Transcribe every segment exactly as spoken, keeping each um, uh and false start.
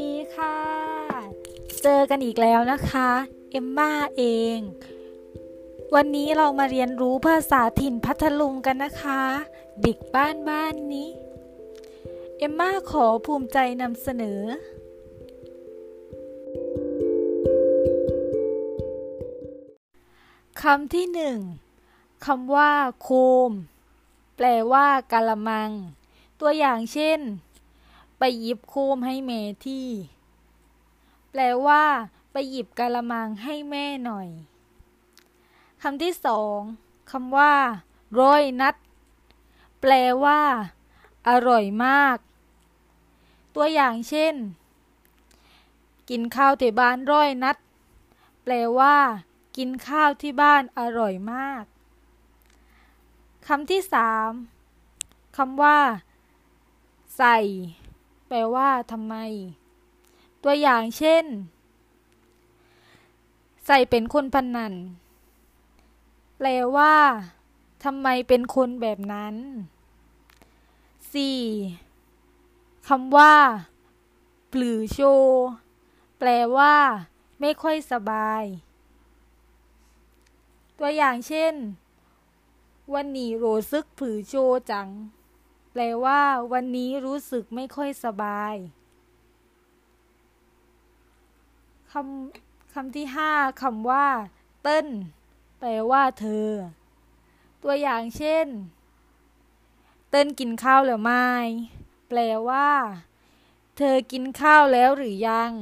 ดีค่ะเจอกันอีกแล้วนะคะเอมม่าเองวันนี้เรามาเรียนรู้ภาษาถิ่นพัทลุงกันนะคะเด็กบ้านบ้านนี้เอมม่าขอภูมิใจนำเสนอคำที่หนึ่งคำว่าโคมแปลว่ากะละมังตัวอย่างเช่นไปหยิบโคมให้แม่ที่แปลว่าไปหยิบกะละมังให้แม่หน่อยคำที่สองคำว่าร้อยนัดแปลว่าอร่อยมากตัวอย่างเช่นกินข้าวที่บ้านร้อยนัดแปลว่ากินข้าวที่บ้านอร่อยมากคำที่สามคำว่าใส่แปลว่าทำไมตัวอย่างเช่นใส่เป็นคนพนันแปลว่าทำไมเป็นคนแบบนั้นสี่คำว่าปลือโชแปลว่าไม่ค่อยสบายตัวอย่างเช่นวันนี้โรซึกปลือโชจังแปลว่าวันนี้รู้สึกไม่ค่อยสบายคำคำที่ห้าคำว่าเติ้นแปลว่าเธอตัวอย่างเช่นเติ้นกินข้าวหรือไม่แปลว่าเธอกินข้าวแล้วหรือยัง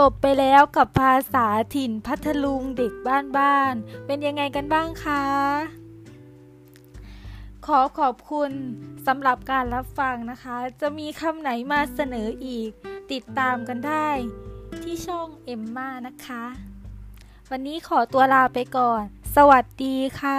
จบไปแล้วกับภาษาถิ่นพัทลุงเด็กบ้านๆเป็นยังไงกันบ้างคะขอขอบคุณสำหรับการรับฟังนะคะจะมีคำไหนมาเสนออีกติดตามกันได้ที่ช่องเอมม่านะคะวันนี้ขอตัวลาไปก่อนสวัสดีค่ะ